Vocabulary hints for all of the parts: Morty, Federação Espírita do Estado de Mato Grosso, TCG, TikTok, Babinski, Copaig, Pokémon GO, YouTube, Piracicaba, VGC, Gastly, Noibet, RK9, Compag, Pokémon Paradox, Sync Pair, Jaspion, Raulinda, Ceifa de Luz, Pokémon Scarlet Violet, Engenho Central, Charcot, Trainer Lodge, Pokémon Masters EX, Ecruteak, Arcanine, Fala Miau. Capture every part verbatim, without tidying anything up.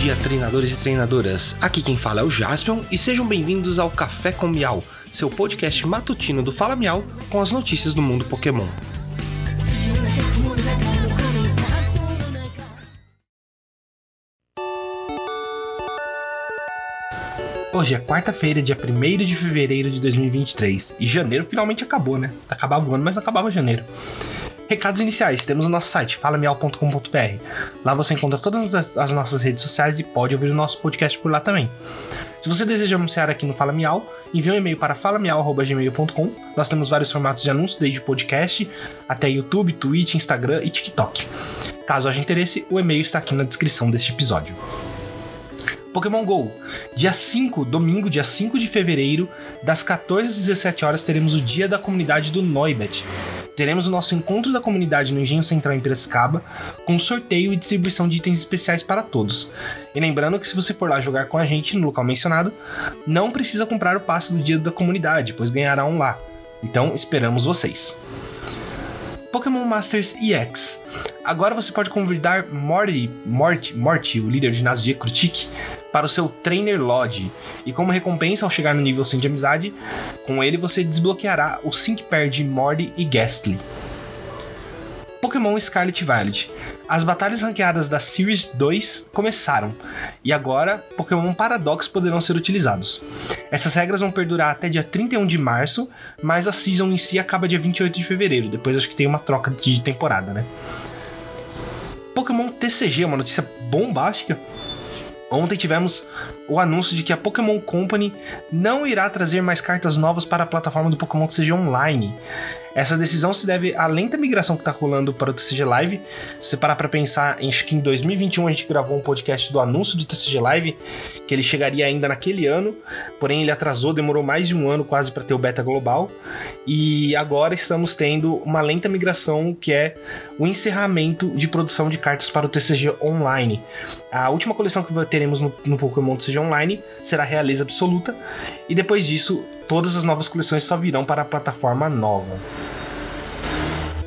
dia, treinadores e treinadoras! Aqui quem fala é o Jaspion e sejam bem-vindos ao Café com Miau, seu podcast matutino do Fala Miau com as notícias do mundo Pokémon. Hoje é quarta-feira, dia primeiro de fevereiro de dois mil e vinte e três, e janeiro finalmente acabou, né? Acabava o ano, mas acabava janeiro. Recados iniciais, temos o nosso site, falamial ponto com ponto b r. Lá você encontra todas as nossas redes sociais e pode ouvir o nosso podcast por lá também. Se você deseja anunciar aqui no Fala Miau, envie um e-mail para falamial arroba gmail ponto com. Nós temos vários formatos de anúncios, desde podcast até YouTube, Twitch, Instagram e TikTok. Caso haja interesse, o e-mail está aqui na descrição deste episódio. Pokémon GO, dia cinco, domingo, dia cinco de fevereiro, das quatorze às dezessete horas, teremos o dia da comunidade do Noibet. Teremos o nosso encontro da comunidade no Engenho Central em Piracicaba, com sorteio e distribuição de itens especiais para todos. E lembrando que se você for lá jogar com a gente no local mencionado, não precisa comprar o passe do dia da comunidade, pois ganhará um lá. Então, esperamos vocês. Pokémon Masters E X. Agora você pode convidar Morty, Morty, Morty, o líder de ginásio de Ecruteak, para o seu Trainer Lodge. E como recompensa ao chegar no nível cem de amizade, com ele você desbloqueará o Sync Pair de Morty e Gastly. Pokémon Scarlet Violet. As batalhas ranqueadas da Series dois começaram, e agora Pokémon Paradox poderão ser utilizados. Essas regras vão perdurar até dia trinta e um de março, mas a Season em si acaba dia vinte e oito de fevereiro, depois acho que tem uma troca de temporada, né? Pokémon T C G, uma notícia bombástica. Ontem tivemos o anúncio de que a Pokémon Company não irá trazer mais cartas novas para a plataforma do Pokémon T C G Online. Essa decisão se deve à lenta migração que está rolando para o T C G Live. Se você parar para pensar, acho que em dois mil e vinte e um a gente gravou um podcast do anúncio do T C G Live, que ele chegaria ainda naquele ano, porém ele atrasou, demorou mais de um ano quase para ter o beta global, e agora estamos tendo uma lenta migração que é o encerramento de produção de cartas para o T C G Online. A última coleção que teremos no, no Pokémon T C G Online será a Realeza Absoluta, e depois disso todas as novas coleções só virão para a plataforma nova.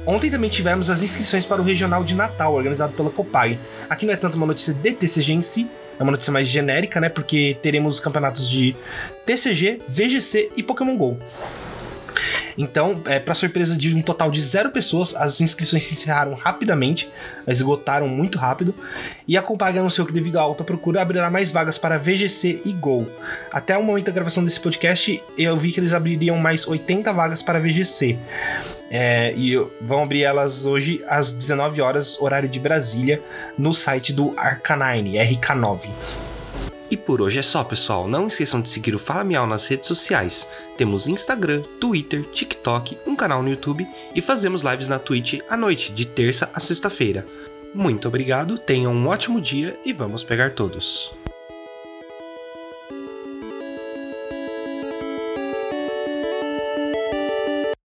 Ontem também tivemos as inscrições para o Regional de Natal, organizado pela Copaig. Aqui não é tanto uma notícia de T C G em si, é uma notícia mais genérica, né? Porque teremos os campeonatos de T C G, V G C e Pokémon GO. Então, é, para surpresa de um total de zero pessoas, as inscrições se encerraram rapidamente, esgotaram muito rápido, e a Compag anunciou que devido à alta procura abrirá mais vagas para V G C e G O. Até o momento da gravação desse podcast, eu vi que eles abririam mais oitenta vagas para V G C, é, e vão abrir elas hoje às dezenove horas, horário de Brasília, no site do Arcanine, R K nove. E por hoje é só, pessoal. Não esqueçam de seguir o Fala Miau nas redes sociais. Temos Instagram, Twitter, TikTok, um canal no YouTube e fazemos lives na Twitch à noite, de terça a sexta-feira. Muito obrigado, tenham um ótimo dia e vamos pegar todos.